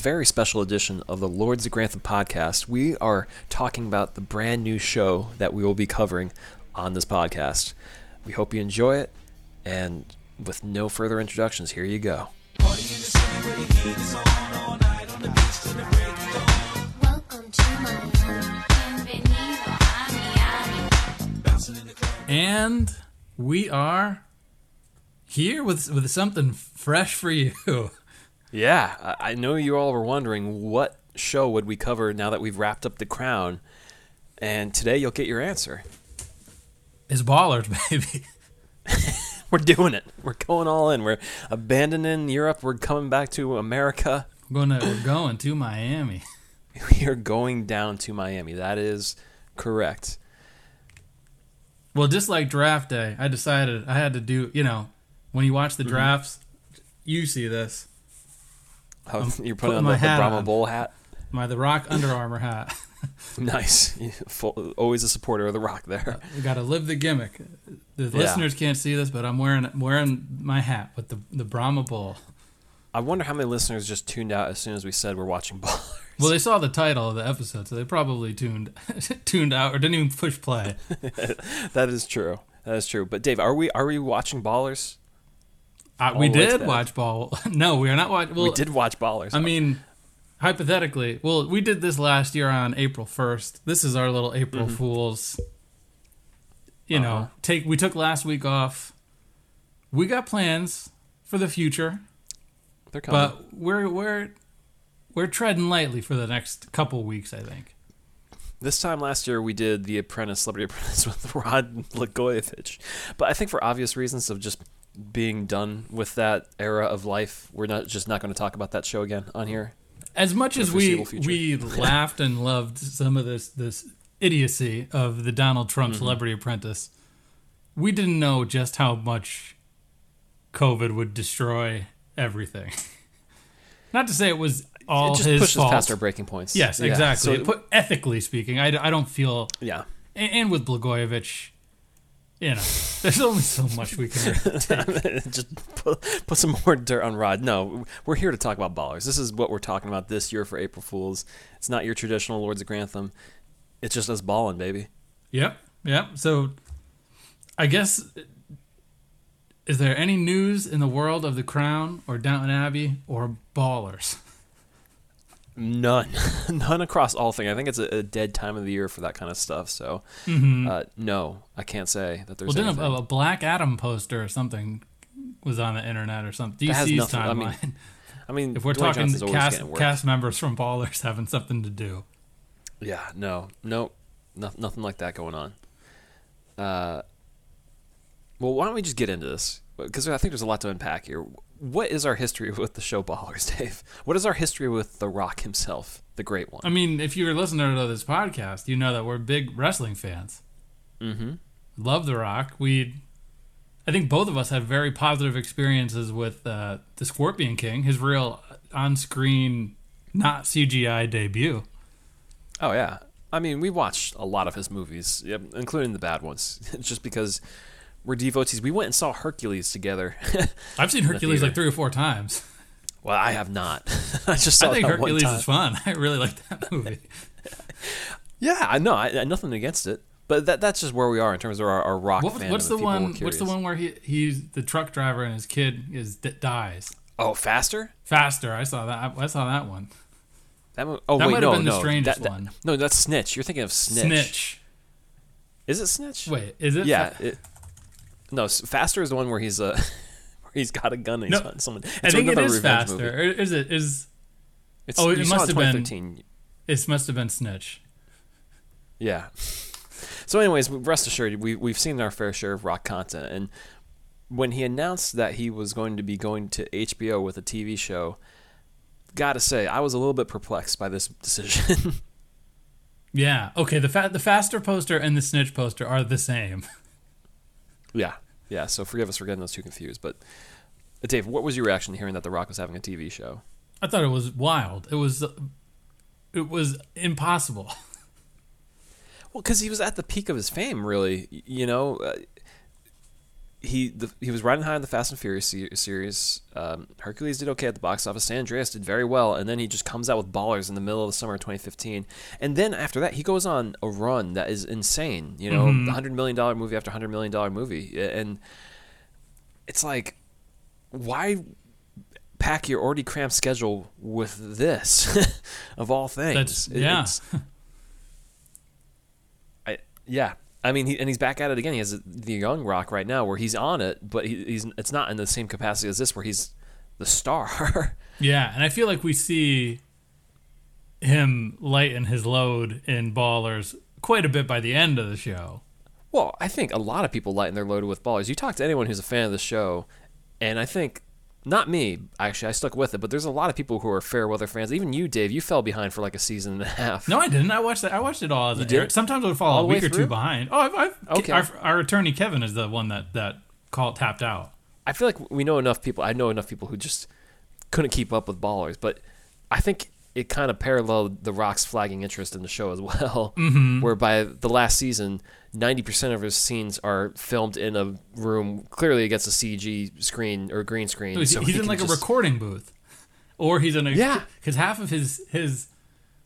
very special edition of the Lords of Grantham podcast. We are talking about the brand new show that we will be covering on this podcast. We hope you enjoy it, and with no further introductions, here you go. And we are here with something fresh for you. Yeah, I know you all were wondering what show would we cover now that we've wrapped up The Crown, and today you'll get your answer. It's Ballers, baby. We're doing it. We're going all in. We're abandoning Europe. We're coming back to America. We're going to Miami. We are going down to Miami. That is correct. Well, just like draft day, I decided I had to do, when you watch the drafts, you see this. Oh, you're putting on my hat, the Brahma Bull hat? The Rock Under Armour hat. Nice. Always a supporter of The Rock there. You got to live the gimmick. The listeners can't see this, but I'm wearing my hat with the Brahma Bull. I wonder how many listeners just tuned out as soon as we said we're watching Ballers. Well, they saw the title of the episode, so they probably tuned out or didn't even push play. That is true. That is true. But Dave, are we watching Ballers? No, we are not watching. Well, we did watch Ballers. I mean, hypothetically, well, we did this last year on April 1st. This is our little April Fools. We took last week off. We got plans for the future. They're coming. But we're treading lightly for the next couple weeks, I think. This time last year, we did the Celebrity Apprentice with Rod Blagojevich. But I think for obvious reasons of just being done with that era of life, we're not going to talk about that show again on here. As much as we laughed and loved some of this idiocy of the Donald Trump Celebrity Apprentice, we didn't know just how much COVID would destroy everything. Not to say it was all his fault. It just pushes past our breaking points. Yes, exactly. Yeah, so ethically speaking, I don't feel... Yeah. And with Blagojevich, there's only so much we can take. Just put some more dirt on Rod. No, we're here to talk about Ballers. This is what we're talking about this year for April Fools. It's not your traditional Lords of Grantham. It's just us balling, baby. Yep. So I guess... Is there any news in the world of The Crown or Downton Abbey or Ballers? None. None across all things. I think it's a dead time of the year for that kind of stuff. So, no, I can't say that there's anything. Well, then a Black Adam poster or something was on the internet or something. DC's timeline. I mean, if we're Dwayne Johnson's always getting work. Cast members from Ballers having something to do. Yeah, no, nothing like that going on. Well, why don't we just get into this? Because I think there's a lot to unpack here. What is our history with the show Ballers, Dave? What is our history with The Rock himself, the great one? I mean, if you're a listener to this podcast, you know that we're big wrestling fans. Mm-hmm. Love The Rock. I think both of us have very positive experiences with The Scorpion King, his real on-screen, not CGI debut. Oh, yeah. I mean, we watched a lot of his movies, including the bad ones, just because... We're devotees. We went and saw Hercules together. I've seen Hercules like 3 or 4 times. Well, I have not. I think Hercules is fun. I really like that movie. Yeah, I know. Nothing against it, but that's just where we are in terms of our Rock fandom. What's the one? What's the one where he's the truck driver and his kid dies? Oh, Faster. Faster. I saw that. I saw that one. That might have been the strangest one. No, that's Snitch. You're thinking of Snitch. Snitch. Is it Snitch? Wait, is it? Yeah. No, Faster is the one where he's got a gun and he's hunting someone. I think it is Faster. Movie. Is it? It must have been. It must have been Snitch. Yeah. So, anyways, rest assured, we've seen our fair share of Rock content, and when he announced that he was going to be going to HBO with a TV show, gotta say I was a little bit perplexed by this decision. Yeah. Okay. The Faster poster and the Snitch poster are the same. Yeah. So forgive us for getting those two confused. But Dave, what was your reaction to hearing that The Rock was having a TV show? I thought it was wild. It was impossible. Well, because he was at the peak of his fame, really. he was riding high in the Fast and Furious series. Hercules did okay at the box office. San Andreas did very well, and then he just comes out with Ballers in the middle of the summer of 2015. And then after that, he goes on a run that is insane. You know, mm-hmm. $100 million movie after $100 million movie. And it's like, why pack your already cramped schedule with this, of all things? Yeah. I mean, he's back at it again. He has the Young Rock right now, where he's on it, but it's not in the same capacity as this, where he's the star. Yeah, and I feel like we see him lighten his load in Ballers quite a bit by the end of the show. Well, I think a lot of people lighten their load with Ballers. You talk to anyone who's a fan of the show, and I think, not me, actually, I stuck with it, but there's a lot of people who are fair weather fans. Even you, Dave, you fell behind for like a season and a half. No, I didn't. I watched it all as it aired. Sometimes I would fall a week or two behind. Oh, okay. Our attorney, Kevin, is the one that tapped out. I feel like we know enough people. I know enough people who just couldn't keep up with Ballers, but I think it kind of paralleled The Rock's flagging interest in the show as well, mm-hmm. where by the last season, 90% of his scenes are filmed in a room clearly against a CG screen or green screen. So he's in like a recording booth, or he's in a... Yeah. Because half of his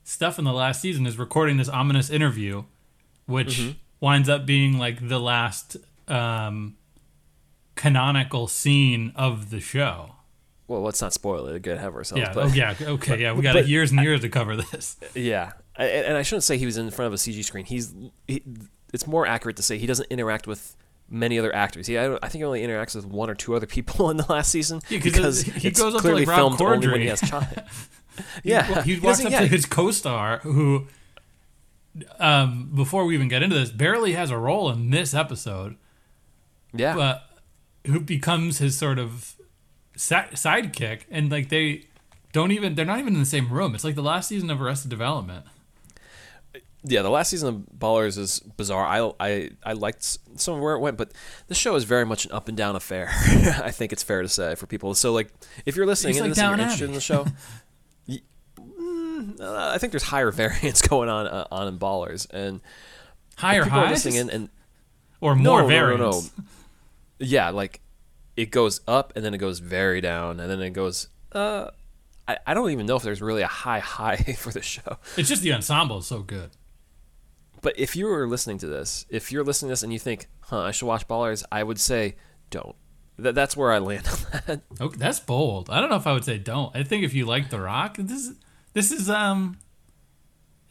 stuff in the last season is recording this ominous interview, which mm-hmm. winds up being like the last canonical scene of the show. Well, let's not spoil it. Good, have ourselves. Yeah. But, oh, yeah. Okay. But, yeah, we got years and years to cover this. Yeah, and I shouldn't say he was in front of a CG screen. It's more accurate to say he doesn't interact with many other actors. I think he only interacts with one or two other people in the last season because he goes up to like Rob Corddry when he has time. Yeah, he walks up to his co-star who, before we even get into this, barely has a role in this episode. Yeah, but who becomes his sort of sidekick, and like they're not even in the same room. It's like the last season of Arrested Development. Yeah, the last season of Ballers is bizarre. I liked some of where it went, but the show is very much an up and down affair. I think it's fair to say for people. So like, if you're listening and you're interested in the show, I think there's higher variance going on in Ballers, and higher highs or more variance. No. Yeah, like, it goes up and then it goes very down and then it goes I don't even know if there's really a high for the show. It's just the ensemble is so good. But if you were listening to this, and you think, I should watch Ballers, I would say don't. That's where I land on that. Okay, that's bold. I don't know if I would say don't. I think if you like The Rock, this is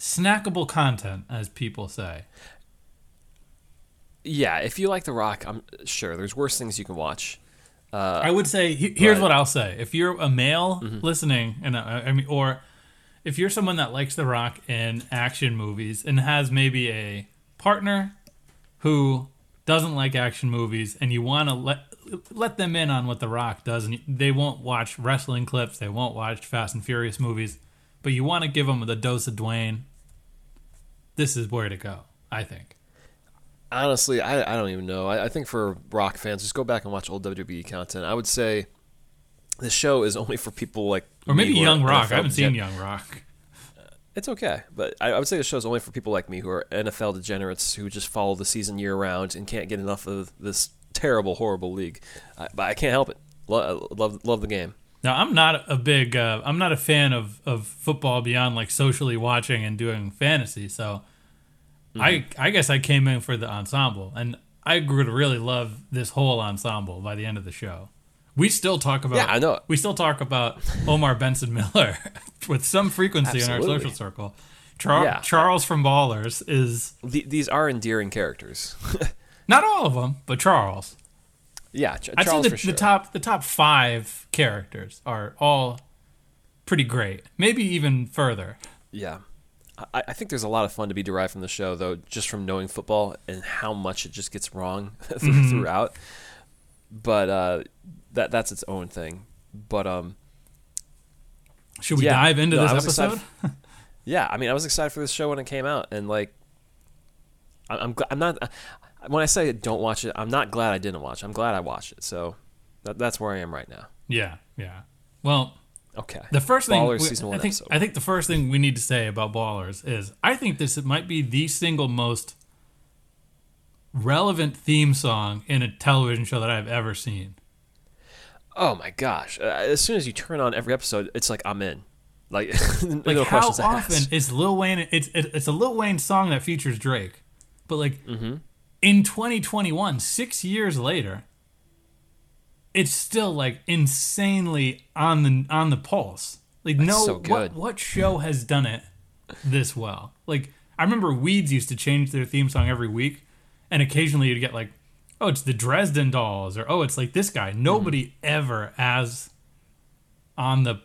snackable content, as people say. Yeah, if you like The Rock, I'm sure there's worse things you can watch. I would say, here's what I'll say. If you're a male mm-hmm. listening, and I mean, or if you're someone that likes The Rock in action movies and has maybe a partner who doesn't like action movies and you want to let them in on what The Rock does, and they won't watch wrestling clips, they won't watch Fast and Furious movies, but you want to give them the dose of Dwayne, this is where to go, I think. Honestly, I don't even know. I think for Rock fans, just go back and watch old WWE content. I would say the show is only for people like... Or maybe Young Rock. I haven't seen Young Rock. It's okay. But I would say the show's only for people like me who are NFL degenerates who just follow the season year-round and can't get enough of this terrible, horrible league. But I can't help it. Love the game. Now, I'm not a big... I'm not a fan of football beyond like socially watching and doing fantasy, so... Mm-hmm. I guess I came in for the ensemble, and I grew to really love this whole ensemble by the end of the show. We still talk about Omar Benson Miller with some frequency Absolutely. In our social circle. Charles from Ballers is... These are endearing characters. Not all of them, but Charles. Yeah, Charles for sure. The top five characters are all pretty great. Maybe even further. Yeah. I think there's a lot of fun to be derived from the show, though, just from knowing football and how much it just gets wrong throughout. But that's its own thing. But should we dive into this episode? Yeah, I mean, I was excited for this show when it came out, and like, I'm not. When I say don't watch it, I'm not glad I didn't watch it. I'm glad I watched it. So that's where I am right now. Yeah, yeah. Well. Okay. The first thing I think the first thing we need to say about Ballers is I think this might be the single most relevant theme song in a television show that I've ever seen. Oh my gosh. As soon as you turn on every episode, it's like, I'm in. Like, no how often asked. Is Lil Wayne, it's a Lil Wayne song that features Drake. But like in 2021, 6 years later, it's still like insanely on the pulse. Like that's no, so good. What show has done it this well? Like I remember Weeds used to change their theme song every week, and occasionally you'd get like, oh, it's the Dresden Dolls, or oh, it's like this guy. Nobody ever as on the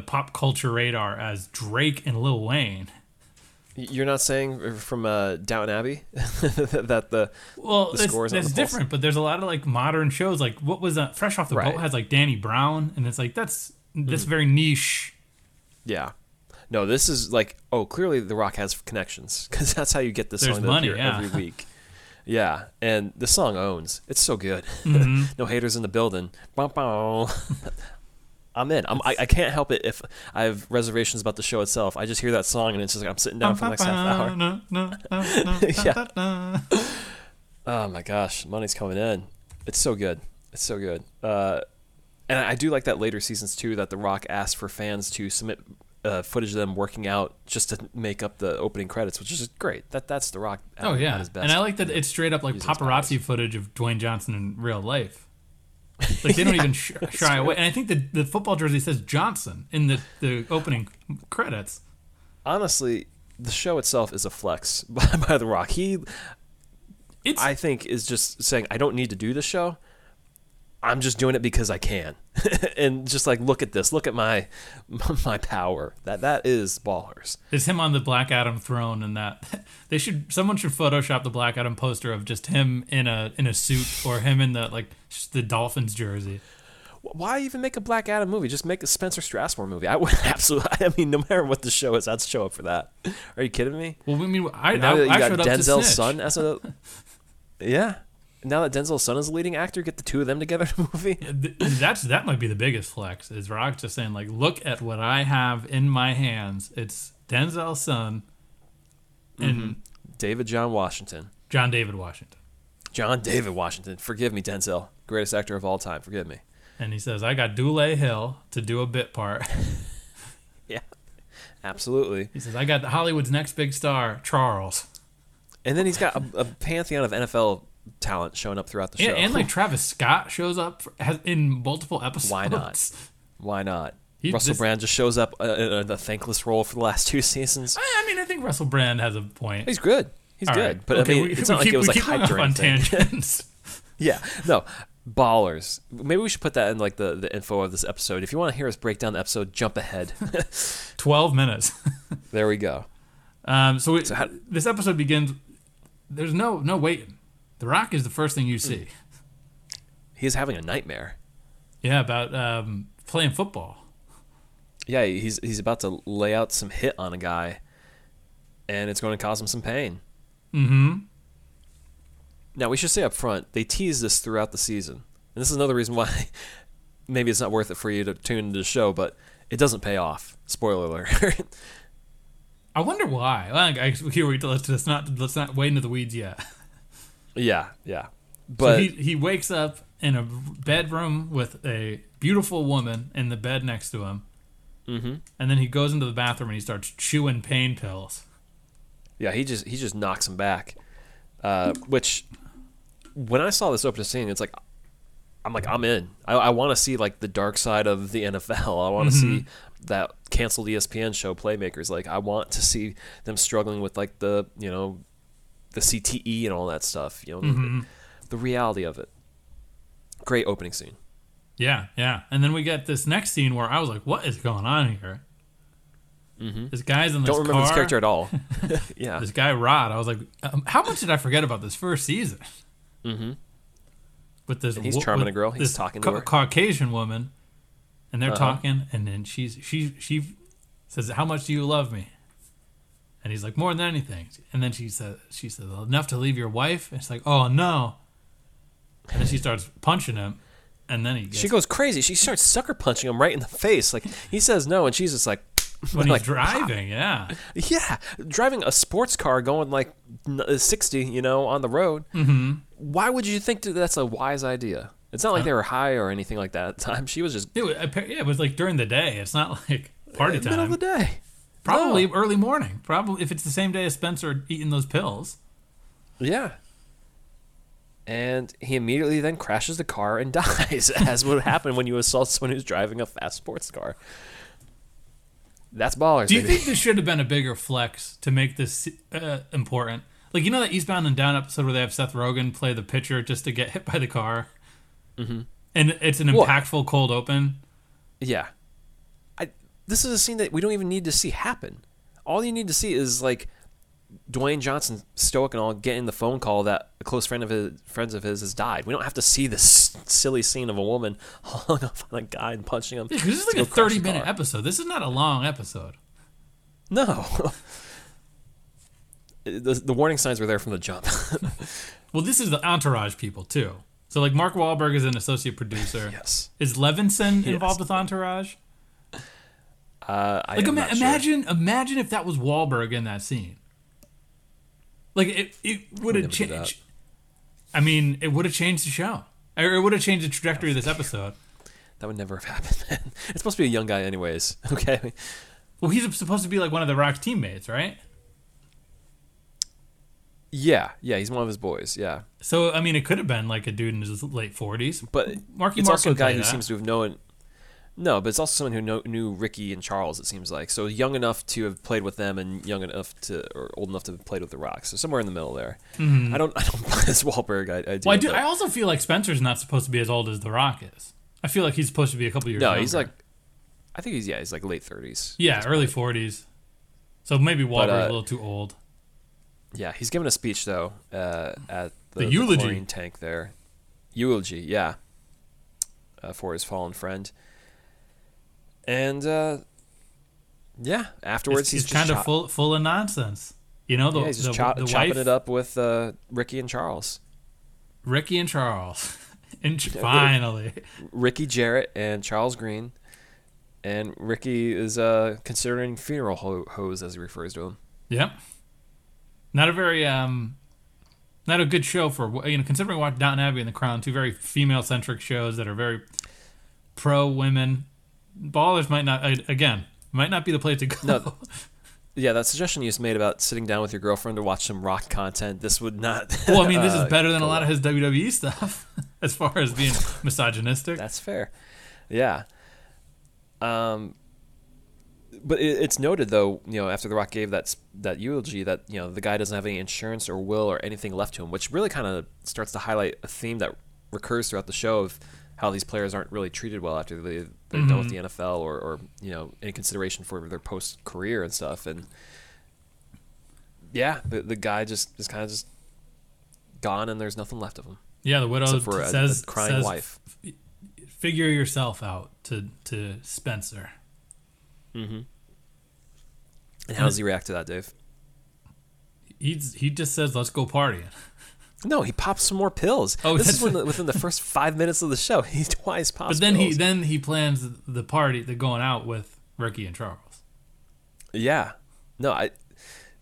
pop culture radar as Drake and Lil Wayne. You're not saying from Downton Abbey that the score is on the pulse? Different, but there's a lot of like modern shows. Like what was that? Fresh Off the Boat has like Danny Brown, and it's like that's very niche. Yeah. No, this is like, oh, clearly The Rock has connections because that's how you get this song money, every week. Yeah, and the song owns. It's so good. Mm-hmm. No haters in the building. I'm in. I can't help it if I have reservations about the show itself. I just hear that song and it's just like I'm sitting down for the next half hour. Yeah. Oh my gosh, money's coming in. It's so good. It's so good. And I do like that later seasons too that The Rock asked for fans to submit footage of them working out just to make up the opening credits, which is great. That's The Rock at, oh yeah, at his best. And I like that it's straight up like paparazzi footage of Dwayne Johnson in real life. Like they don't even shy away. And I think the football jersey says Johnson in the opening credits. Honestly, the show itself is a flex by The Rock. I think is just saying, I don't need to do this show. I'm just doing it because I can. And just like, look at this. Look at my power. That is Ballers. It's him on the Black Adam throne, and that someone should Photoshop the Black Adam poster of just him in a suit, or him in the like the Dolphins jersey. Why even make a Black Adam movie? Just make a Spencer Strassmore movie. I would absolutely. I mean, no matter what the show is, I'd show up for that. Are you kidding me? Well, I mean, I got showed up Denzel's to Snitch. Son as a yeah. Now that Denzel's son is a leading actor, get the two of them together in a movie. That might be the biggest flex, is Rock just saying, like, look at what I have in my hands. It's Denzel's son and John David Washington. John David Washington. Forgive me, Denzel. Greatest actor of all time. Forgive me. And he says, I got Dulé Hill to do a bit part. Yeah, absolutely. He says, I got Hollywood's next big star, Charles. And then he's got a pantheon of NFL talent showing up throughout the show, and like Travis Scott shows up in multiple episodes. Why not? Russell Brand just shows up in a thankless role for the last two seasons. I mean, I think Russell Brand has a point. He's good. He's all good, right. But okay, I mean, it's not like it was like hyped or anything. Yeah, no. Ballers. Maybe we should put that in like the info of this episode. If you want to hear us break down the episode, jump ahead 12 minutes. There we go. This episode begins. There's no waiting. The Rock is the first thing you see. He's having a nightmare. Yeah, about playing football. Yeah, he's about to lay out some hit on a guy, and it's going to cause him some pain. Mm-hmm. Now, we should say up front, they tease this throughout the season. And this is another reason why maybe it's not worth it for you to tune into the show, but it doesn't pay off. Spoiler alert. I wonder why. Like, let's not wade into the weeds yet. Yeah. But so he wakes up in a bedroom with a beautiful woman in the bed next to him. Mm-hmm. And then he goes into the bathroom and he starts chewing pain pills. Yeah, he just knocks him back. Which, when I saw this opening scene, it's like, I'm in. I want to see like the dark side of the NFL. I want to see that canceled ESPN show Playmakers. Like, I want to see them struggling with like the, you know, the CTE and all that stuff, you know, the reality of it. Great opening scene. Yeah. And then we get this next scene where I was like, what is going on here? Mm-hmm. This guy's in this car. Don't remember this character at all. Yeah. This guy, Rod. I was like, how much did I forget about this first season? Mm-hmm. With this, and he's charming a girl. He's talking to her. Caucasian woman. And they're talking. And then she says, how much do you love me? And he's like, more than anything. And then she says, enough to leave your wife? And it's like, oh, no. And then she starts punching him. And then she goes crazy. She starts sucker punching him right in the face. Like, he says no, and she's just like, When he's like, driving, yeah. Yeah, driving a sports car going like 60, you know, on the road. Mm-hmm. Why would you think that's a wise idea? It's not like they were high or anything like that at the time. She was just... it was like during the day. It's not like party time. Middle of the day. Probably early morning. Probably if it's the same day as Spencer eating those pills. Yeah. And he immediately then crashes the car and dies, as would happen when you assault someone who's driving a fast sports car. That's Ballers. Do you think this should have been a bigger flex to make this important? Like, you know that Eastbound and Down episode where they have Seth Rogen play the pitcher just to get hit by the car? Mm-hmm. And it's an impactful cold open? Yeah. This is a scene that we don't even need to see happen. All you need to see is, like, Dwayne Johnson, stoic and all, getting the phone call that a close friend of his has died. We don't have to see this silly scene of a woman hung up on a guy and punching him. Yeah, this is like a 30-minute episode. This is not a long episode. No. The warning signs were there from the jump. Well, this is the Entourage people, too. So, like, Mark Wahlberg is an associate producer. Yes. Is Levinson involved with Entourage? Imagine if that was Wahlberg in that scene. Like, it would have changed. I mean, it would have changed the show. Or it would have changed the trajectory of this episode. That would never have happened then. It's supposed to be a young guy anyways. Okay. Well, he's supposed to be like one of The Rock's teammates, right? Yeah. Yeah, he's one of his boys. Yeah. So, I mean, it could have been like a dude in his late 40s. But it's also a guy who seems to have known... No, but it's also someone who knew Ricky and Charles, it seems like. So young enough to have played with them and old enough to have played with The Rock. So somewhere in the middle there. Mm-hmm. I don't buy this Wahlberg idea. Well, I do. I also feel like Spencer's not supposed to be as old as The Rock is. I feel like he's supposed to be a couple years younger. No, he's like, I think he's like late 30s. Yeah, early 40s. So maybe Wahlberg's a little too old. Yeah, he's giving a speech, though, at the eulogy tank there. Eulogy, yeah. For his fallen friend. And afterwards he's just kind of full of nonsense. You know, he's just chopping it up with Ricky and Charles. And finally, Ricky Jarrett and Charles Green. And Ricky is considering funeral hoes, as he refers to him. Yep. Not a very not a good show for, you know, considering Downton Abbey and The Crown, two very female centric shows that are very pro women. Ballers might not be the place to go. No. Yeah, that suggestion you just made about sitting down with your girlfriend to watch some Rock content, this would not... Well, I mean, this is better than a lot of his WWE stuff, as far as being misogynistic. That's fair. Yeah. But it's noted, though, you know, after The Rock gave that eulogy that, you know, the guy doesn't have any insurance or will or anything left to him, which really kind of starts to highlight a theme that recurs throughout the show of how these players aren't really treated well after they're done with the NFL or you know, in consideration for their post career and stuff. And yeah, the guy just is kind of just gone, and there's nothing left of him. Yeah, the widow for says, a crying says, wife. Figure yourself out to Spencer. Mm-hmm. And how does he react to that, Dave? He just says, "Let's go party." No, he pops some more pills. Oh, this is within the first 5 minutes of the show. He twice pops. But then pills. he plans the party, the going out with Ricky and Charles. Yeah, no,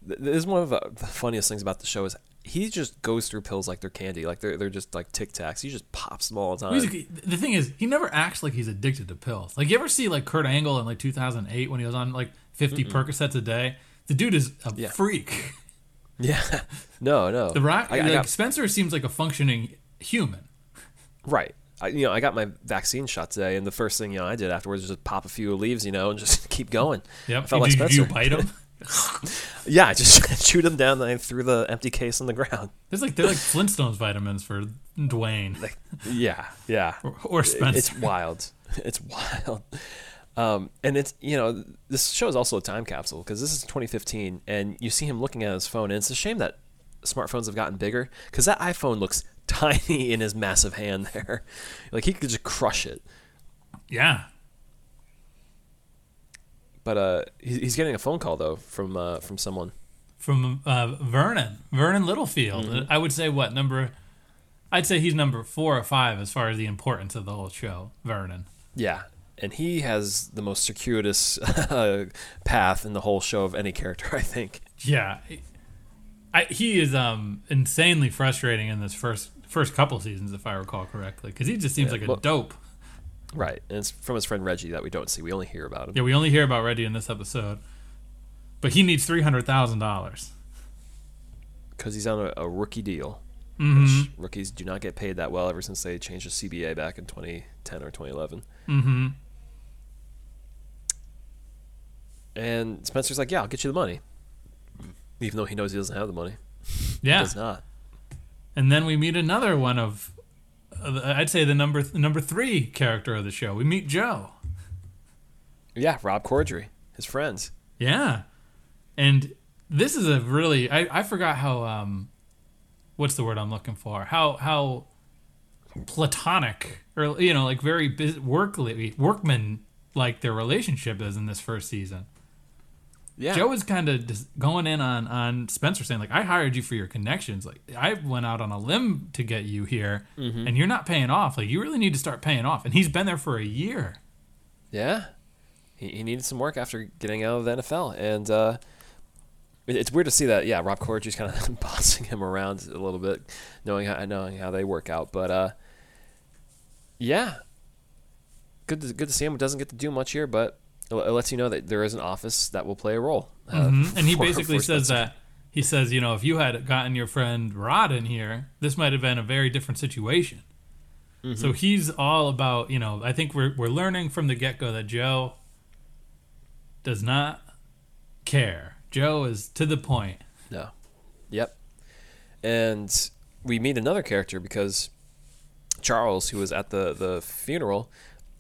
this is one of the funniest things about the show is he just goes through pills like they're candy, like they're just like Tic Tacs. He just pops them all the time. The thing is, he never acts like he's addicted to pills. Like, you ever see like Kurt Angle in like 2008 when he was on like 50 Percocets a day? The dude is a freak. Yeah, no. The Rock, Spencer seems like a functioning human. Right. I got my vaccine shot today, and the first thing, you know, I did afterwards was just pop a few leaves, you know, and just keep going. Yep. I felt like Spencer. Did you bite him? Yeah, I just chewed him down and threw the empty case on the ground. They're like Flintstones vitamins for Dwayne. Yeah. Or Spencer. It's wild. And it's, you know, this show is also a time capsule because this is 2015 and you see him looking at his phone, and it's a shame that smartphones have gotten bigger because that iPhone looks tiny in his massive hand there. Like, he could just crush it. Yeah. But he's getting a phone call, though, from someone. From Vernon Littlefield. Mm-hmm. I would say I'd say he's number 4 or 5 as far as the importance of the whole show, Vernon. Yeah. And he has the most circuitous path in the whole show of any character, I think. Yeah. He is insanely frustrating in this first couple seasons, if I recall correctly, because he just seems like a dope. Right. And it's from his friend Reggie that we don't see. We only hear about him. Yeah, we only hear about Reggie in this episode. But he needs $300,000. Because he's on a rookie deal. Mm-hmm. Which rookies do not get paid that well ever since they changed the CBA back in 2010 or 2011. Mm-hmm. And Spencer's like, yeah, I'll get you the money. Even though he knows he doesn't have the money. Yeah. He does not. And then we meet another one of, I'd say, the number three character of the show. We meet Joe. Yeah, Rob Corddry, his friends. Yeah. And this is a really, I forgot how, what's the word I'm looking for? How platonic, or, you know, like very workman like their relationship is in this first season. Yeah. Joe is kind of just going in on Spencer saying, like, I hired you for your connections. Like, I went out on a limb to get you here, mm-hmm. and you're not paying off. Like, you really need to start paying off. And he's been there for a year. Yeah. He needed some work after getting out of the NFL. And it's weird to see that, yeah, Rob Corddry's kind of bossing him around a little bit, knowing how they work out. But, yeah, good to see him. Doesn't get to do much here, but it lets you know that there is an office that will play a role. Mm-hmm. And he basically says that. He says, you know, if you had gotten your friend Rod in here, this might have been a very different situation. Mm-hmm. So he's all about, you know, I think we're learning from the get-go that Joe does not care. Joe is to the point. No. Yep. And we meet another character because Charles, who was at the funeral,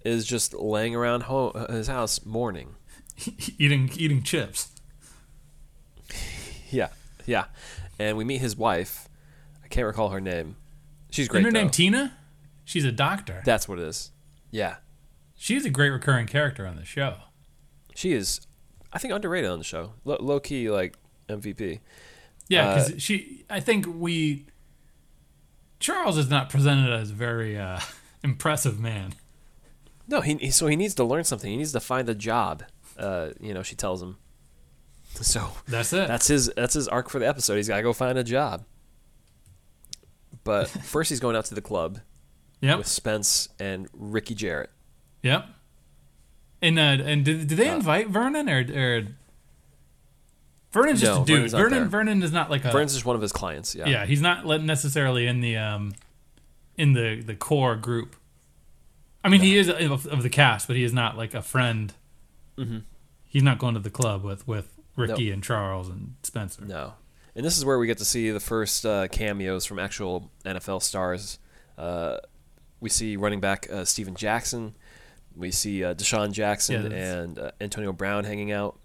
is just laying around his house mourning, eating chips. Yeah, and we meet his wife. I can't recall her name. She's great. Isn't her name Tina? She's a doctor. That's what it is. Yeah, she's a great recurring character on the show. She is, I think, underrated on the show. Low key, like MVP. Yeah, because Charles is not presented as a very impressive man. No, so he needs to learn something. He needs to find a job. You know, she tells him. So that's it. That's his arc for the episode. He's got to go find a job. But first, he's going out to the club. Yep. With Spence and Ricky Jarrett. Yep. And did they invite Vernon or? Vernon's just a dude. Vernon is not like a. Vernon's just one of his clients. Yeah. Yeah, he's not necessarily in the core group. I mean, he is of the cast, but he is not like a friend. Mm-hmm. He's not going to the club with Ricky and Charles and Spencer. No. And this is where we get to see the first cameos from actual NFL stars. We see running back Steven Jackson. We see Deshaun Jackson and Antonio Brown hanging out,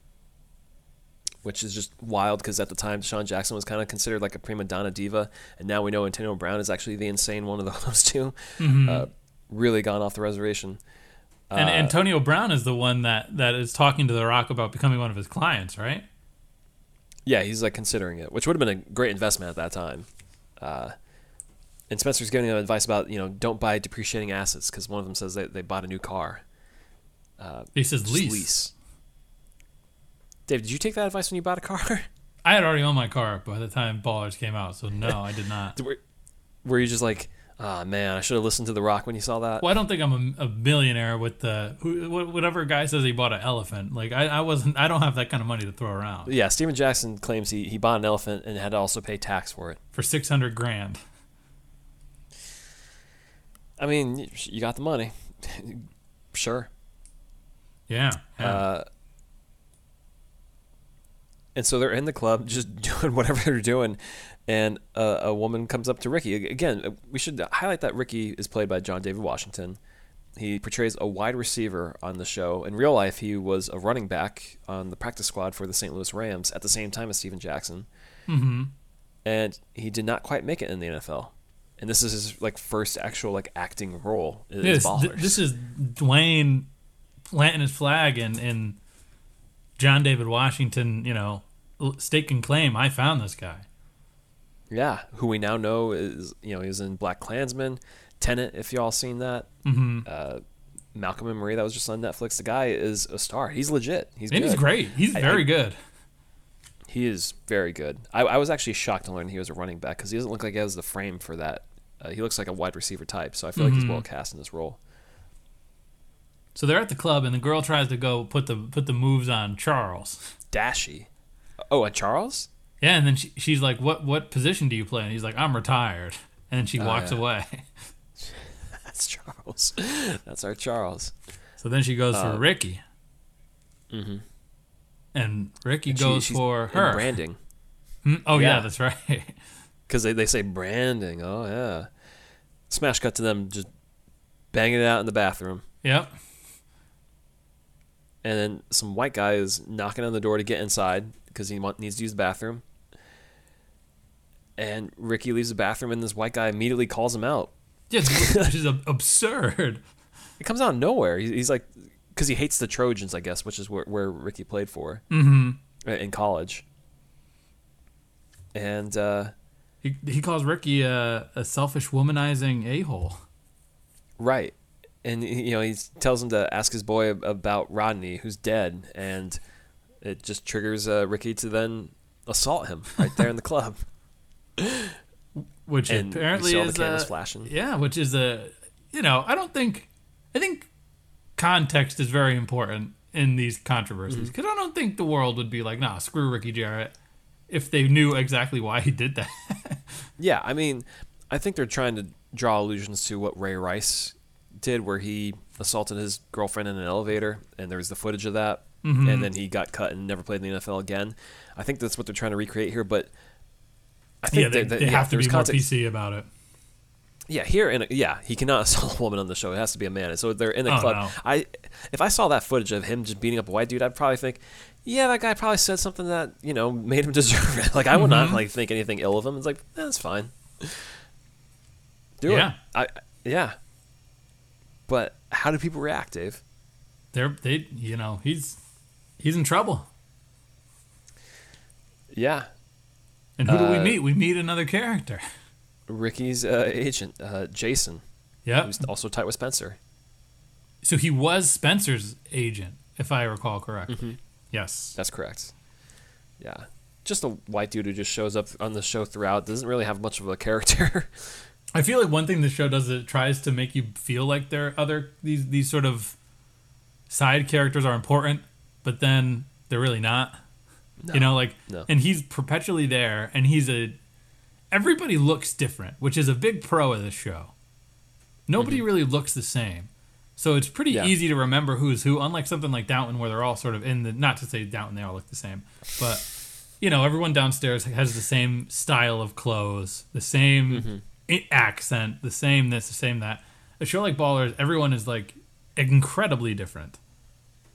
which is just wild because at the time Deshaun Jackson was kind of considered like a prima donna diva, and now we know Antonio Brown is actually the insane one of those two. Mm-hmm. Really gone off the reservation. And Antonio Brown is the one that is talking to The Rock about becoming one of his clients, right? Yeah, he's like considering it, which would have been a great investment at that time. And Spencer's giving him advice about, you know, don't buy depreciating assets because one of them says they bought a new car. He says lease. Dave, did you take that advice when you bought a car? I had already owned my car by the time Ballers came out, so no, I did not. Were you just like, oh, man, I should have listened to The Rock when you saw that. Well, I don't think I'm a millionaire with whatever guy says he bought an elephant. Like I wasn't. I don't have that kind of money to throw around. Yeah, Steven Jackson claims he bought an elephant and had to also pay tax for it for $600,000. I mean, you got the money, sure. Yeah. And so they're in the club, just doing whatever they're doing. And a woman comes up to Ricky. Again, we should highlight that Ricky is played by John David Washington. He portrays a wide receiver on the show. In real life, he was a running back on the practice squad for the St. Louis Rams at the same time as Steven Jackson. Mm-hmm. And he did not quite make it in the NFL. And this is his like first actual like acting role. This is Dwayne planting his flag and John David Washington, you know, stake and claim, I found this guy. Yeah, who we now know is, you know, he was in Black Klansman, Tenet, if y'all seen that. Mm-hmm. Malcolm and Marie, that was just on Netflix. The guy is a star. He's legit. He's great. He's very good. He is very good. I was actually shocked to learn he was a running back because he doesn't look like he has the frame for that. He looks like a wide receiver type, so I feel like he's well cast in this role. So they're at the club, and the girl tries to go put the moves on Charles. Dashy. Oh, a Charles? Yeah, and then she's like, "What position do you play?" And he's like, "I'm retired." And then she walks away. That's Charles. That's our Charles. So then she goes for Ricky. Mm-hmm. And Ricky goes for her. Branding. Oh, yeah, that's right. Because they say branding. Oh, yeah. Smash cut to them just banging it out in the bathroom. Yep. And then some white guy is knocking on the door to get inside because he needs to use the bathroom. And Ricky leaves the bathroom, and this white guy immediately calls him out. Yeah, which is absurd. It comes out of nowhere. He's like... Because he hates the Trojans, I guess, which is where Ricky played for in college. And he calls Ricky a selfish, womanizing a-hole. Right. And he tells him to ask his boy about Rodney, who's dead. And it just triggers Ricky to then assault him right there in the club. Which and apparently you see all the cameras flashing. Yeah, which is I think context is very important in these controversies because I don't think the world would be like, nah, screw Ricky Jarrett if they knew exactly why he did that. Yeah, I mean, I think they're trying to draw allusions to what Ray Rice did where he assaulted his girlfriend in an elevator and there was the footage of that and then he got cut and never played in the NFL again. I think that's what they're trying to recreate here, but I think they have to be more PC about it. Yeah, he cannot assault a woman on the show. It has to be a man. So they're in the club. No. If I saw that footage of him just beating up a white dude, I'd probably think, yeah, that guy probably said something that made him deserve it. Like I would not think anything ill of him. It's like that's fine. Do it. Yeah. But how do people react, Dave? He's in trouble. Yeah. And who do we meet? We meet another character. Ricky's agent, Jason. Yeah. Who's also tight with Spencer. So he was Spencer's agent, if I recall correctly. Mm-hmm. Yes. That's correct. Yeah. Just a white dude who just shows up on the show throughout, doesn't really have much of a character. I feel like one thing the show does is it tries to make you feel like there are these sort of side characters are important, but then they're really not. No. And he's perpetually there and he's everybody looks different, which is a big pro of the show. Nobody really looks the same. So it's pretty easy to remember who's who, unlike something like Downton where they're all sort of not to say Downton, they all look the same, but everyone downstairs has the same style of clothes, the same accent, the same this, the same that. A show like Ballers, everyone is like incredibly different.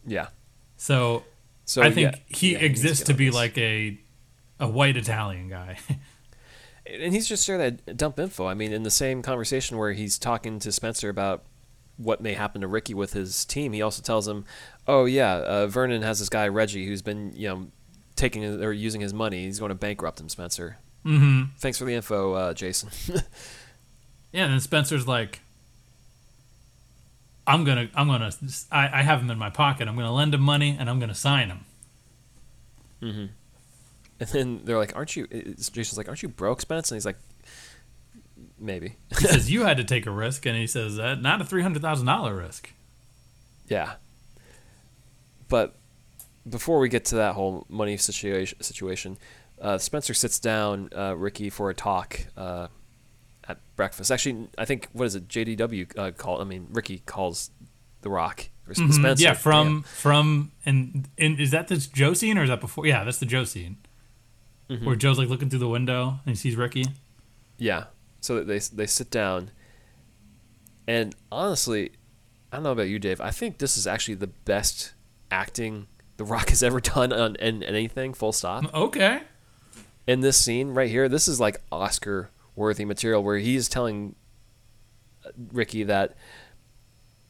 Yeah. So I think he exists to be like a white Italian guy. And he's just sharing that dump info. I mean, in the same conversation where he's talking to Spencer about what may happen to Ricky with his team, he also tells him, oh, yeah, Vernon has this guy, Reggie, who's been, taking or using his money. He's going to bankrupt him, Spencer. Mm-hmm. Thanks for the info, Jason. Yeah, and then Spencer's like, I have him in my pocket. I'm going to lend him money, and I'm going to sign him. Mm-hmm. And then they're like, Jason's like, aren't you broke, Spence? And he's like, maybe. He says, you had to take a risk. And he says, not a $300,000 risk. Yeah. But before we get to that whole money situation, Spencer sits down Ricky for a talk at breakfast. Actually, I think, JDW Ricky calls The Rock. Spencer. Yeah, and is that the Joe scene or is that before? Yeah, that's the Joe scene. Mm-hmm. Where Joe's like looking through the window and he sees Ricky. Yeah. So they sit down. And honestly, I don't know about you, Dave. I think this is actually the best acting The Rock has ever done in anything, full stop. Okay. In this scene right here, this is like Oscar-worthy material where he's telling Ricky that,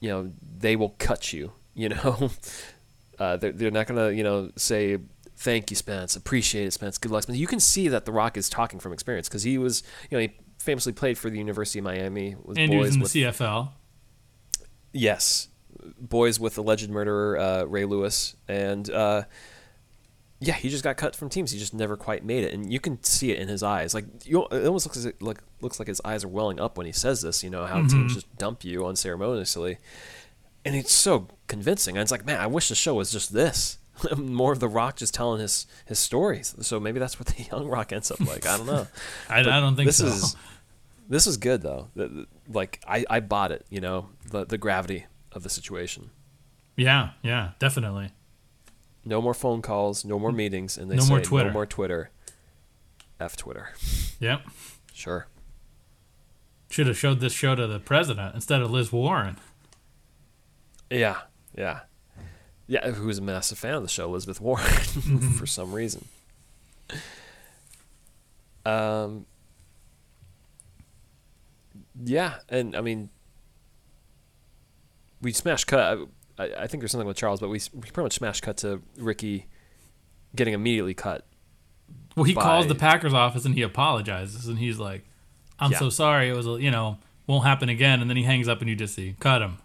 they will cut you, they're not going to, say, thank you, Spence. Appreciate it, Spence. Good luck, Spence. You can see that The Rock is talking from experience because he was, he famously played for the University of Miami. And he was in the CFL. Yes. boys with alleged murderer Ray Lewis, and yeah, he just got cut from teams. He just never quite made it, and you can see it in his eyes. Like, you, it almost looks like his eyes are welling up when he says this. You know how teams just dump you unceremoniously, and it's so convincing. And it's like, man, I wish the show was just this. More of The Rock just telling his stories. So maybe that's what the Young Rock ends up like. I don't know. I don't think this so. This is good though. Like I bought it. You know, the gravity of the situation. Yeah. Yeah. Definitely. No more phone calls, no more meetings, and they say no more Twitter. F Twitter. Yep. Sure. Should have showed this show to the president instead of Liz Warren. Yeah, yeah. Yeah, who's a massive fan of the show, Elizabeth Warren, for some reason. Yeah, and I mean, we smash cut. I think there's something with Charles, but we pretty much smash cut to Ricky getting immediately cut. Well, he calls the Packers office and he apologizes and he's like, "I'm so sorry. It was, won't happen again." And then he hangs up and you just see cut him,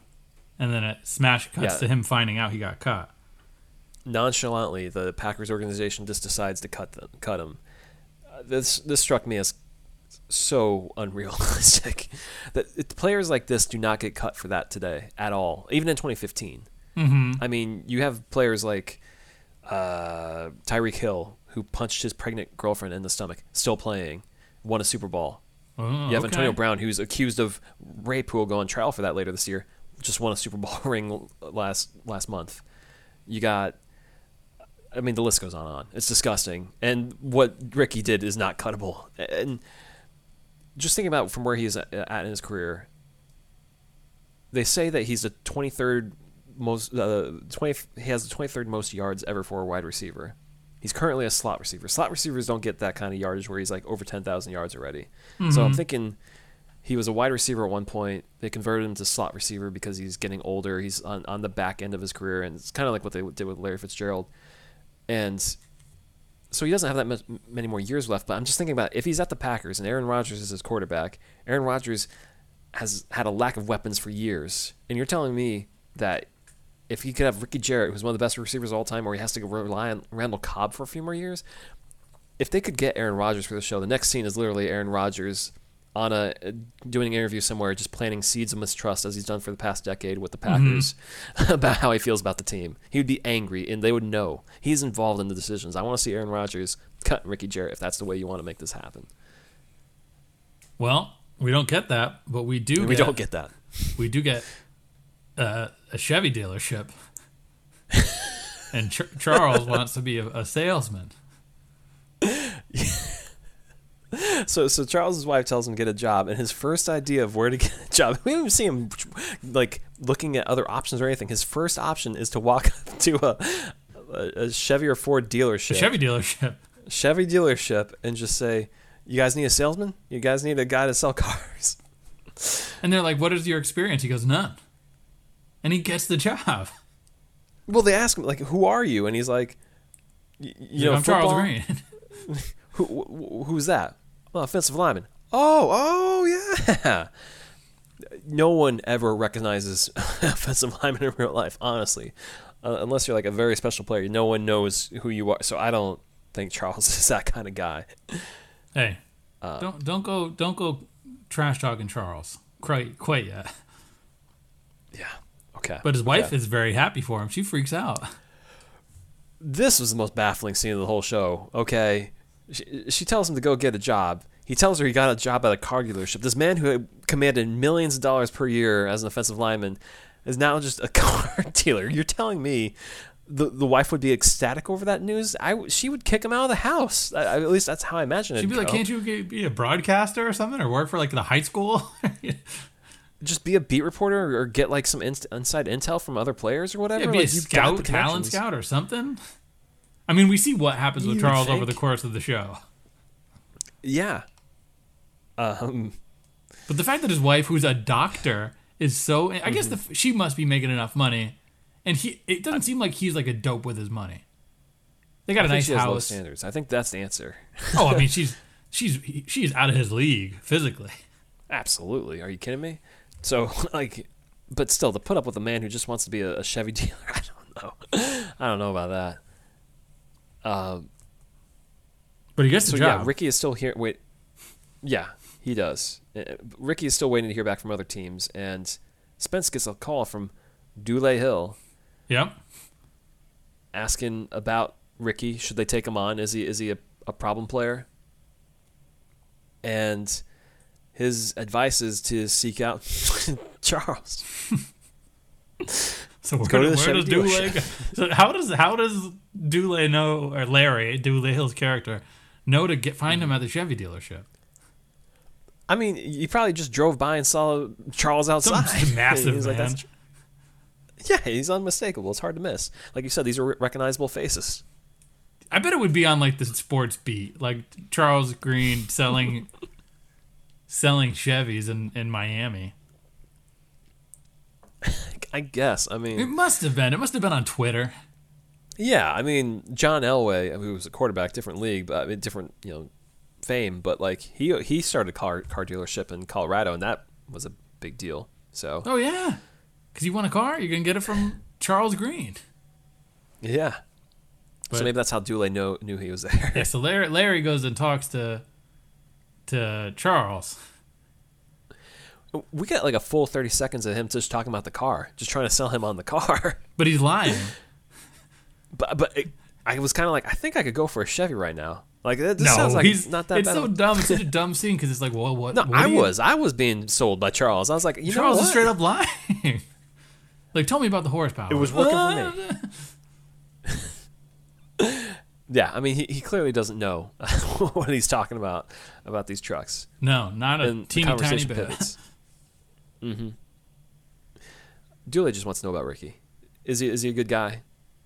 and then it smash cuts to him finding out he got cut. Nonchalantly, the Packers organization just decides to cut him. This struck me as so unrealistic that players like this do not get cut for that today at all, even in 2015. I mean, you have players like Tyreek Hill, who punched his pregnant girlfriend in the stomach, still playing, won a Super Bowl. You have Antonio Brown, who's accused of rape, who will go on trial for that later this year, just won a Super Bowl ring last month. You got, I mean, the list goes on and on. It's disgusting, and what Ricky did is not cuttable. And just thinking about from where he is at in his career, they say that he's the 23rd most. He has the 23rd most yards ever for a wide receiver. He's currently a slot receiver. Slot receivers don't get that kind of yardage where he's like over 10,000 yards already. So I'm thinking he was a wide receiver at one point. They converted him to slot receiver because he's getting older. He's on the back end of his career, and it's kind of like what they did with Larry Fitzgerald. And so he doesn't have that many more years left, but I'm just thinking about if he's at the Packers and Aaron Rodgers is his quarterback. Aaron Rodgers has had a lack of weapons for years, and you're telling me that if he could have Ricky Jarrett, who's one of the best receivers of all time, or he has to rely on Randall Cobb for a few more years, if they could get Aaron Rodgers for the show, the next scene is literally Aaron Rodgers on doing an interview somewhere, just planting seeds of mistrust as he's done for the past decade with the Packers about how he feels about the team. He would be angry, and they would know. He's involved in the decisions. I want to see Aaron Rodgers cut Ricky Jarrett if that's the way you want to make this happen. Well, we don't get that, but we do get... We don't get that. We do get a Chevy dealership, and Charles wants to be a salesman. So Charles's wife tells him to get a job, and his first idea of where to get a job, we didn't even see him like looking at other options or anything. His first option is to walk to a Chevy or Ford dealership. Chevy dealership and just say, "You guys need a salesman? You guys need a guy to sell cars?" And they're like, "What is your experience?" He goes, "None." And he gets the job. Well, they ask him like, "Who are you?" And he's like, "I'm football? Charles Green." Who's that? "Well, offensive lineman." Oh, yeah. No one ever recognizes offensive lineman in real life, honestly. Unless you're like a very special player. No one knows who you are. So I don't think Charles is that kind of guy. Hey, don't go trash talking Charles quite yet. Yeah, okay. But his wife is very happy for him. She freaks out. This was the most baffling scene of the whole show. Okay. She tells him to go get a job. He tells her he got a job at a car dealership. This man who commanded millions of dollars per year as an offensive lineman is now just a car dealer. You're telling me the wife would be ecstatic over that news? She would kick him out of the house. At least that's how I imagine it. She'd be like, "Can't you be a broadcaster or something, or work for like the high school?" Just be a beat reporter, or get like some inside intel from other players or whatever. Yeah, be like, a scout, talent scout or something. I mean, we see what happens with Charles over the course of the show. Yeah. But the fact that his wife, who's a doctor, is so... I guess she must be making enough money. And it doesn't seem like he's like a dope with his money. They got a nice house. Low standards. I think that's the answer. Oh, I mean, she's out of his league physically. Absolutely. Are you kidding me? So, like, But still, to put up with a man who just wants to be a Chevy dealer, I don't know. I don't know about that. But he gets the job. Yeah, Ricky is still here. Wait, yeah, he does. Ricky is still waiting to hear back from other teams, and Spence gets a call from Dulé Hill. Yep. Asking about Ricky. Should they take him on? Is he a problem player? And his advice is to seek out Charles. So we're going to where does Dulé? So how does Dulé know, or Larry, Dulé Hill's character, know to find him at the Chevy dealership? I mean, you probably just drove by and saw Charles outside. Some massive man. Like, yeah, he's unmistakable. It's hard to miss. Like you said, these are recognizable faces. I bet it would be on like the sports beat, like Charles Green selling Chevys in Miami. I guess. I mean, it must have been on Twitter. Yeah, I mean, John Elway, who was a quarterback, different league, but I mean, different, you know, fame, but like he started a car dealership in Colorado, and that was a big deal. So. Oh yeah. Because you want a car, you're going to get it from Charles Green. Yeah. But, so maybe that's how Dulé knew he was there. Yeah, so Larry goes and talks to Charles. We got like a full 30 seconds of him just talking about the car, just trying to sell him on the car. But he's lying. but I was kind of like, I think I could go for a Chevy right now. Like this no, sounds like he's not that it's bad. It's so dumb. It's such a dumb scene because it's like, well, what? No, what I was being sold by Charles. I was like, Charles is straight up lying. Like, tell me about the horsepower. It was working for me. Yeah, I mean, he clearly doesn't know what he's talking about these trucks. No, not a and teeny tiny bit. Mm-hmm. Dulé just wants to know about Ricky. Is he a good guy?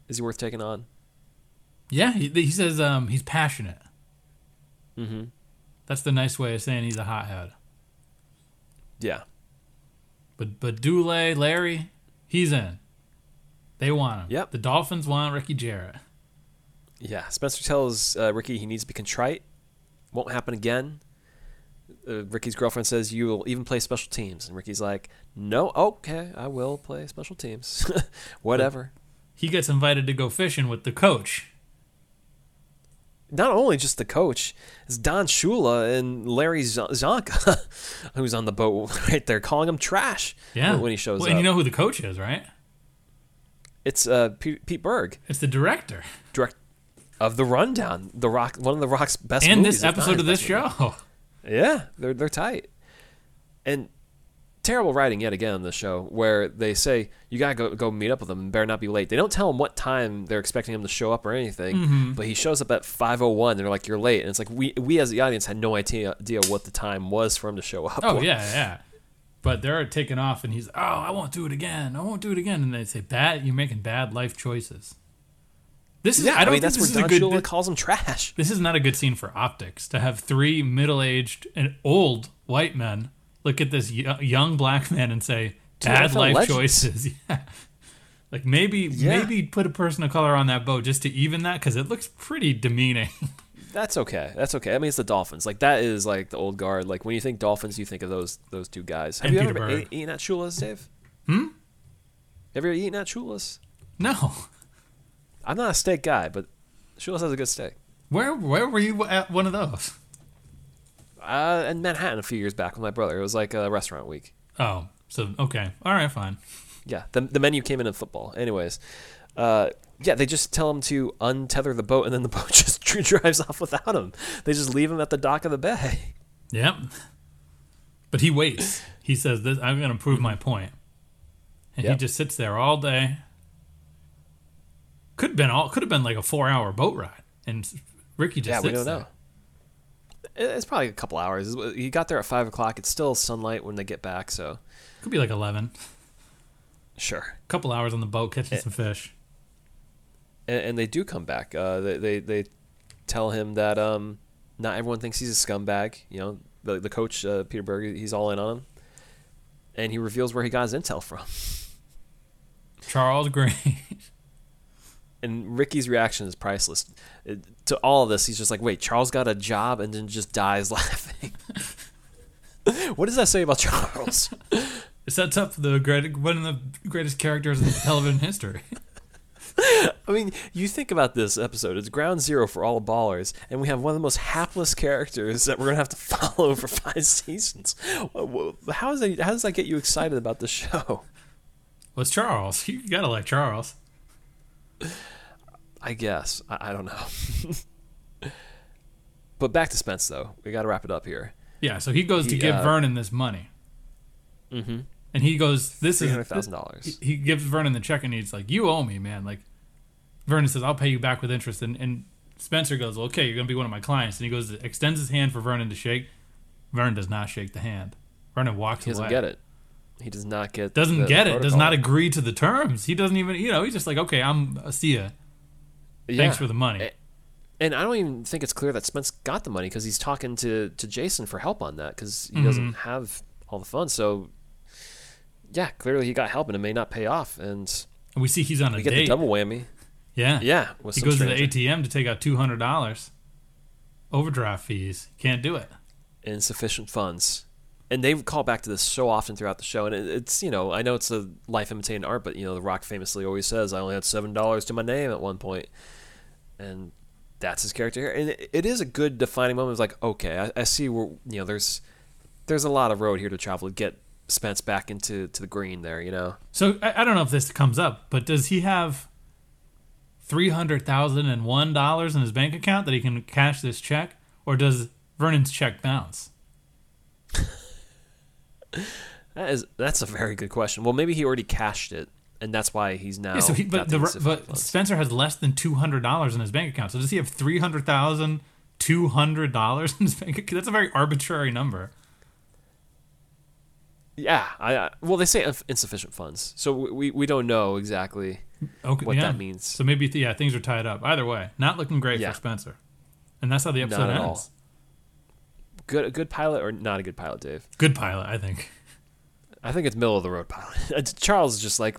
Is he worth taking on? Yeah, he says he's passionate. Mm-hmm. That's the nice way of saying he's a hothead. Yeah. But Dulé, Larry, he's in. They want him. Yep. The Dolphins want Ricky Jarrett. Yeah. Spencer tells Ricky he needs to be contrite. Won't happen again. Ricky's girlfriend says you will even play special teams. And Ricky's like, no, okay, I will play special teams. Whatever. But he gets invited to go fishing with the coach. Not only just the coach, it's Don Shula and Larry Zonka, who's on the boat right there, calling him trash when he shows up. And you know who the coach is, right? It's Pete Berg. It's the director. Direct of The Rundown, The Rock, one of The Rock's best movies. And this episode of this show. Yeah, they're tight. And terrible writing yet again on the show, where they say, you got to go meet up with him and better not be late. They don't tell him what time they're expecting him to show up or anything, but he shows up at 5:01. They're like, you're late. And it's like, we as the audience had no idea what the time was for him to show up. Oh, yeah. But they're taking off, and he's, I won't do it again. I won't do it again. And they say, you're making bad life choices. I mean, that's where Don Shula calls him trash. This is not a good scene for optics, to have three middle-aged and old white men look at this young black man and say, bad life choices. Yeah. Like, maybe put a person of color on that boat just to even that, because it looks pretty demeaning. That's okay. I mean, it's the Dolphins. Like, that is, like, the old guard. Like, when you think Dolphins, you think of those two guys. Have you ever eaten at Shula's, Dave? Have you ever eaten at Shula's? No. I'm not a steak guy, but Shula's has a good steak. Where were you at one of those? In Manhattan a few years back with my brother. It was like a restaurant week. Oh, so okay. All right, fine. Yeah, the menu came in football. Anyways, they just tell him to untether the boat, and then the boat just drives off without him. They just leave him at the dock of the bay. Yep. But he waits. He says, I'm going to prove my point. And he just sits there all day. Could have been like a 4-hour boat ride. And Ricky just sits there. Yeah, we don't know. It's probably a couple hours. He got there at 5 o'clock. It's still sunlight when they get back, so. Could be like 11. Sure. A couple hours on the boat catching some fish. And they do come back. They tell him that not everyone thinks he's a scumbag. You know, the coach, Peter Berg, he's all in on him. And he reveals where he got his intel from. Charles Green. And Ricky's reaction is priceless. To all of this, he's just like, wait, Charles got a job, and then just dies laughing. What does that say about Charles? It sets up one of the greatest characters in television history. I mean, you think about this episode. It's ground zero for all Ballers, and we have one of the most hapless characters that we're going to have to follow for 5 seasons. How does that get you excited about the show? Well, it's Charles. You got to like Charles. I guess. I don't know. But back to Spence, though. We got to wrap it up here. Yeah, so he goes to give Vernon this money. Mm-hmm. And he goes, this is $300,000. He gives Vernon the check, and he's like, you owe me, man. Like, Vernon says, I'll pay you back with interest. And Spencer goes, well, okay, you're going to be one of my clients. And he goes, extends his hand for Vernon to shake. Vernon does not shake the hand. Vernon walks away. He doesn't get it. He does not get it. Does not agree to the terms. He doesn't even, he's just like, okay, see ya. Thanks for the money. And I don't even think it's clear that Spence got the money because he's talking to Jason for help on that because he doesn't have all the funds. So, yeah, clearly he got help and it may not pay off. And we see he's on a date. We get the double whammy. Yeah. Yeah. He goes to the ATM to take out $200. Overdraft fees. Can't do it. Insufficient funds. And they call back to this so often throughout the show. And it's, I know it's a life imitating art, but, The Rock famously always says, I only had $7 to my name at one point. And that's his character here. And it is a good defining moment. It's like, okay, I see where, there's a lot of road here to travel to get Spence back into the green there, So I don't know if this comes up, but does he have $300,001 in his bank account that he can cash this check? Or does Vernon's check bounce? That's a very good question. Well, maybe he already cashed it, and that's why he's now. Yeah, so but Spencer has less than $200 in his bank account. So does he have $300,200 in his bank account? That's a very arbitrary number. Yeah, well, they say insufficient funds, so we don't know exactly what that means. So maybe things are tied up. Either way, not looking great for Spencer, and that's how the episode ends. All. Good pilot or not a good pilot, Dave? Good pilot, I think. I think it's middle of the road pilot. Charles is just like,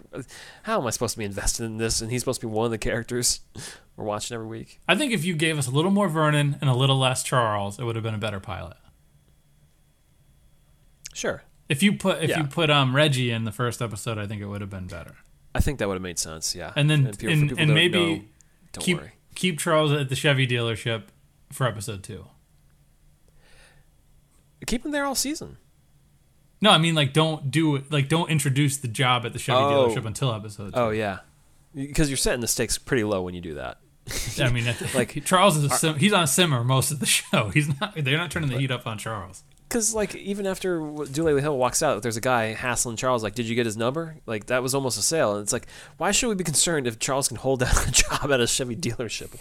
how am I supposed to be invested in this? And he's supposed to be one of the characters we're watching every week. I think if you gave us a little more Vernon and a little less Charles, it would have been a better pilot. Sure. If you put Reggie in the first episode, I think it would have been better. I think that would have made sense, yeah. And then keep Charles at the Chevy dealership for episode 2. Keep him there all season. No, I mean don't introduce the job at the Chevy dealership until episode 2. Oh yeah, because you're setting the stakes pretty low when you do that. I mean, like Charles he's on simmer most of the show. They're not turning the heat up on Charles. Because, even after Dulé Hill walks out, there's a guy hassling Charles, did you get his number? That was almost a sale. And it's why should we be concerned if Charles can hold down a job at a Chevy dealership?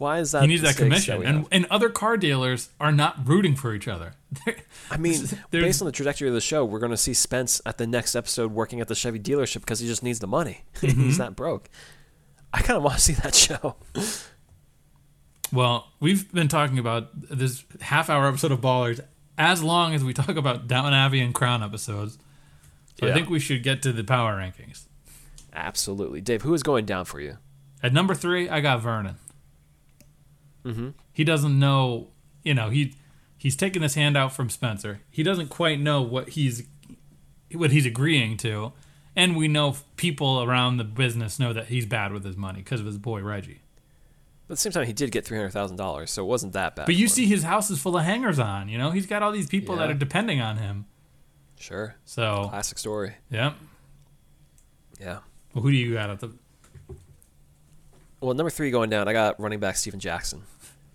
Why is that? He needs that commission. And other car dealers are not rooting for each other. Based on the trajectory of the show, we're going to see Spence at the next episode working at the Chevy dealership because he just needs the money. Mm-hmm. He's not broke. I kind of want to see that show. Well, we've been talking about this half-hour episode of Ballers as long as we talk about Downton Abbey and Crown episodes. So yeah. I think we should get to the power rankings. Absolutely. Dave, who is going down for you? At number 3, I got Vernon. Mm-hmm. He doesn't know, he's taking this handout from Spencer. He doesn't quite know what he's agreeing to. And we know people around the business know that he's bad with his money because of his boy Reggie. But at the same time, he did get $300,000, so it wasn't that bad. But you see his house is full of hangers on, He's got all these people that are depending on him. Sure. So classic story. Yeah. Yeah. Well, who do you got at the... Well, number 3 going down, I got running back Steven Jackson.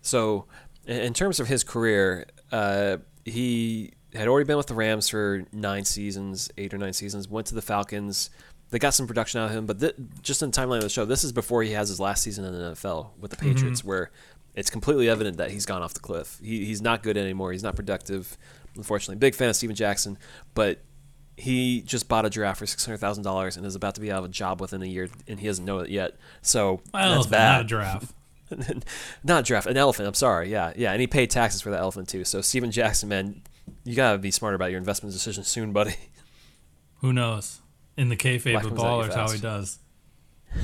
So, in terms of his career, he had already been with the Rams for 8 or 9 seasons, went to the Falcons... They got some production out of him, but just in the timeline of the show, this is before he has his last season in the NFL with the Patriots, where it's completely evident that he's gone off the cliff. He's not good anymore. He's not productive, unfortunately. Big fan of Steven Jackson, but he just bought a giraffe for $600,000 and is about to be out of a job within a year, and he doesn't know it yet. So that's bad. Not a giraffe. Not a giraffe. An elephant. I'm sorry. Yeah, yeah. And he paid taxes for that elephant too. So Steven Jackson, man, you gotta be smarter about your investment decisions soon, buddy. Who knows? In the kayfabe of Ballers, how he does.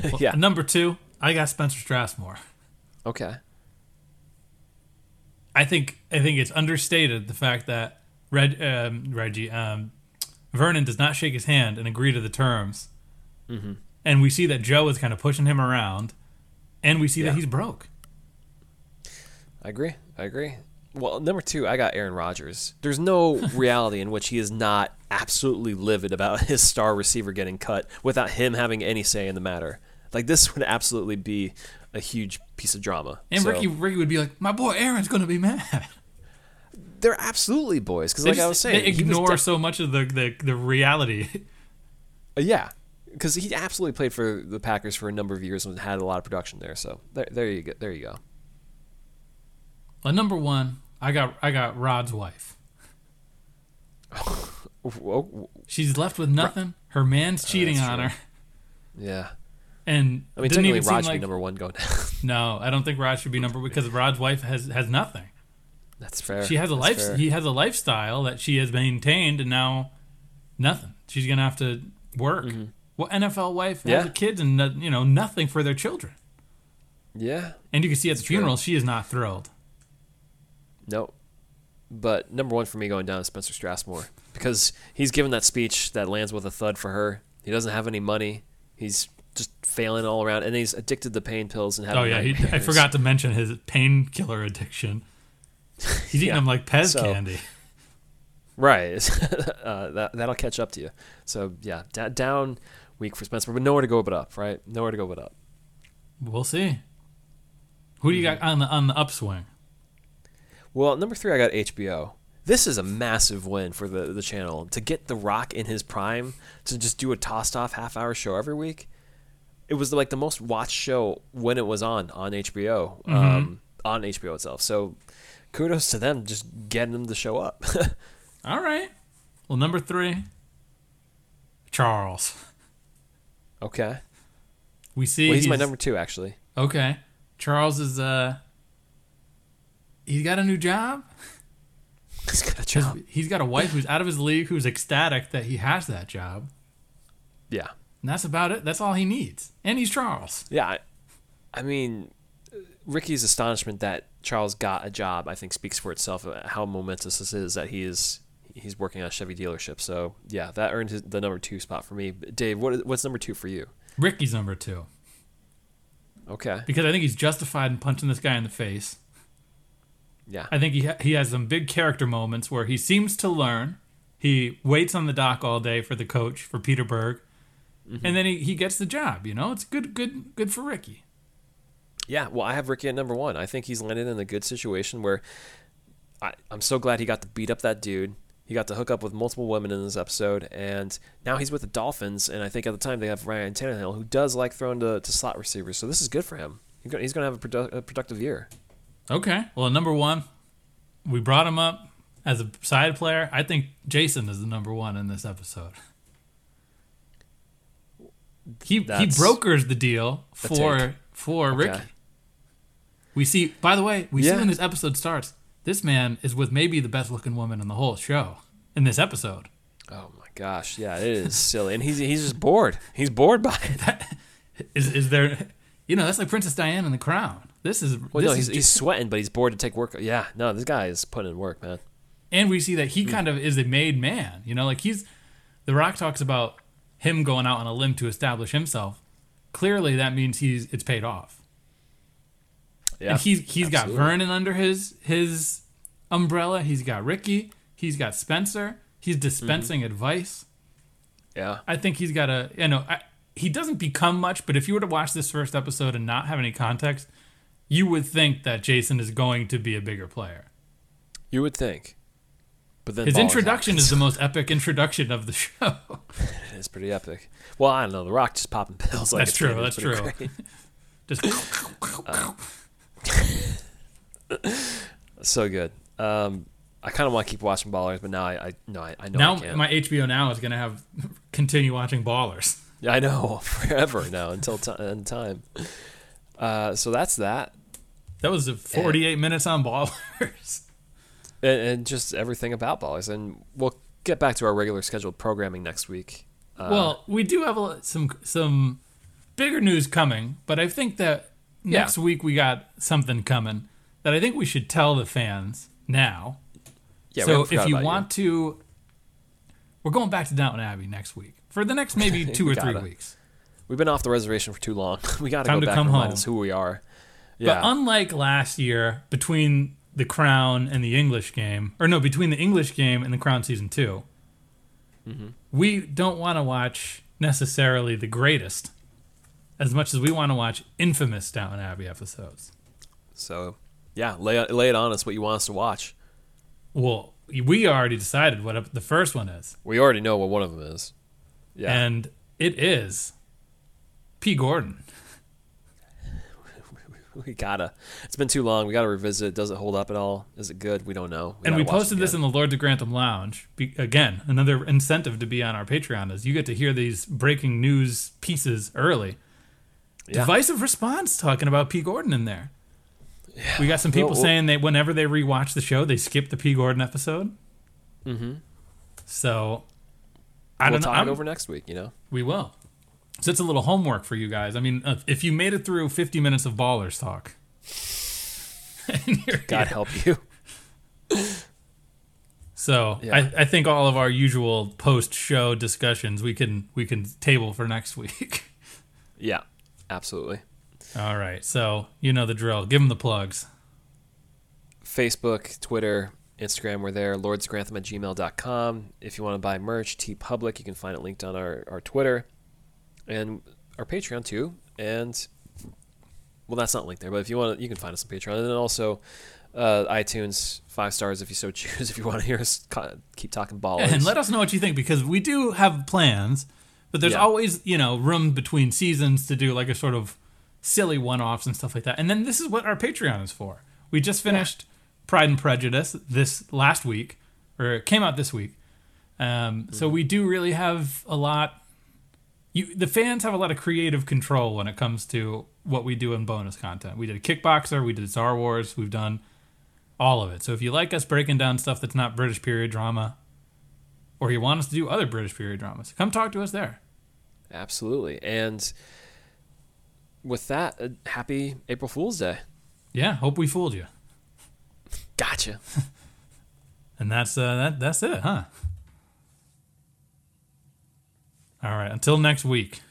Well, yeah. Number 2, I got Spencer Strassmore. Okay. I think it's understated the fact that Reggie Vernon does not shake his hand and agree to the terms. Mm-hmm. And we see that Joe is kind of pushing him around, and we see that he's broke. I agree. Well, number two, I got Aaron Rodgers. There's no reality in which he is not absolutely livid about his star receiver getting cut without him having any say in the matter. Like, this would absolutely be a huge piece of drama. And so, Ricky would be like, my boy Aaron's going to be mad. They're absolutely boys. Because, like I was saying, they ignore so much of the reality. Yeah. Because he absolutely played for the Packers for a number of years and had a lot of production there. So there you go. Well, number one, I got Rod's wife. She's left with nothing. Her man's cheating on her. Yeah. And I mean, technically, Rod should be number one going down. No, I don't think Rod should be number one because Rod's wife has nothing. That's fair. She has a life. He has a lifestyle that she has maintained, and now nothing. She's gonna have to work. Mm-hmm. Well, NFL wife has kids and nothing for their children. Yeah, and you can see at the funeral she is not thrilled. No, but number one for me going down is Spencer Strassmore because he's given that speech that lands with a thud for her. He doesn't have any money. He's just failing all around, and he's addicted to pain pills and having nightmares. I forgot to mention his painkiller addiction. He's eating them like Pez candy. Right. That'll catch up to you. So, yeah, down week for Spencer, but nowhere to go but up, right? Nowhere to go but up. We'll see. Who do you got on the upswing? Well, number three, I got HBO. This is a massive win for the channel. To get The Rock in his prime to just do a tossed-off half-hour show every week, it was like the most watched show when it was on HBO, mm-hmm. On HBO itself. So kudos to them just getting them to show up. All right. Well, number three, Charles. Okay. We see. Well, he's my number two, actually. Okay. Charles is he's got a new job. He's got a job. He's got a wife who's out of his league who's ecstatic that he has that job. Yeah. And that's about it. That's all he needs. And he's Charles. Yeah. I mean, Ricky's astonishment that Charles got a job, I think, speaks for itself how momentous this is that he's working on a Chevy dealership. So, yeah, that earned the number two spot for me. Dave, what's number two for you? Ricky's number two. Okay. Because I think he's justified in punching this guy in the face. Yeah. I think he has some big character moments where he seems to learn. He waits on the dock all day for the coach, for Peter Berg. Mm-hmm. And then he gets the job, It's good for Ricky. Yeah, well, I have Ricky at number one. I think he's landed in a good situation where I'm so glad he got to beat up that dude. He got to hook up with multiple women in this episode, and now he's with the Dolphins, and I think at the time they have Ryan Tannehill, who does like throwing to slot receivers, so this is good for him. He's going to have a productive year. Okay, well, at number one, we brought him up as a side player. I think Jason is the number one in this episode. He brokers the deal for Ricky. We see, by the way, we see when this episode starts, this man is with maybe the best looking woman in the whole show in this episode. Oh my gosh, yeah, it is silly, and he's just bored. He's bored by it. That, is there? That's like Princess Diana in The Crown. This is he's sweating, but he's bored to take work. Yeah, no, this guy is putting in work, man. And we see that he kind of is a made man. Like The Rock talks about him going out on a limb to establish himself, clearly that means it's paid off. Yeah, and he's got Vernon under his umbrella. He's got Ricky. He's got Spencer. He's dispensing advice. Yeah, I think he's got he doesn't become much, but if you were to watch this first episode and not have any context, you would think that Jason is going to be a bigger player. You would think. But then his introduction is the most epic introduction of the show. It is pretty epic. Well, I don't know. The Rock just popping pills. Like that's true. Just so good. I kind of want to keep watching Ballers, but now I can't. My HBO Now is going to have continue watching Ballers. I know forever now until end time. So that's that. That was 48 minutes on Ballers. And just everything about Ballers. And we'll get back to our regular scheduled programming next week. Well, we do have some bigger news coming, but I think that next week we got something coming that I think we should tell the fans now. Yeah, so if you want to We're going back to Downton Abbey next week for the next maybe two or 3 weeks. We've been off the reservation for too long. We got to go back and remind us who we are. Yeah. But unlike last year, between the Crown and the English game, or no, between the English game and the Crown season 2, mm-hmm. we don't want to watch necessarily the greatest as much as we want to watch infamous Downton Abbey episodes. So, yeah, lay it on us what you want us to watch. Well, we already decided what the first one is. We already know what one of them is. Yeah. And it is P. Gordon. We gotta. It's been too long. We gotta revisit. Does it hold up at all? Is it good? We don't know. And we posted this in the Lords of Grantham Lounge. Again, another incentive to be on our Patreon is you get to hear these breaking news pieces early. Yeah. Divisive response talking about P. Gordon in there. Yeah. We got some people saying that whenever they rewatch the show, they skip the P. Gordon episode. Mm-hmm. So, I don't know. We'll talk over next week, you know? We will. So it's a little homework for you guys. I mean, if you made it through 50 minutes of Ballers talk, God help you. So yeah. I think all of our usual post-show discussions we can table for next week. Yeah, absolutely. All right, so you know the drill. Give them the plugs. Facebook, Twitter, Instagram, we're there. LordsGrantham@gmail.com. If you want to buy merch, TeePublic, you can find it linked on our Twitter and our Patreon too. And well, that's not linked there, but if you want, you can find us on Patreon, and then also iTunes, 5 stars if you so choose. If you want to hear us keep talking Ballers, and let us know what you think, because we do have plans, but there's always room between seasons to do like a sort of silly one-offs and stuff like that. And then this is what our Patreon is for. We just finished Pride and Prejudice this last week, or it came out this week. So we do really have a lot. The fans have a lot of creative control when it comes to what we do in bonus content. We did a Kickboxer, we did Star Wars, we've done all of it. So if you like us breaking down stuff that's not British period drama, or you want us to do other British period dramas, come talk to us there. Absolutely. And with that, happy April Fool's Day. Yeah, hope we fooled you. Gotcha. And that's it, huh? All right, until next week.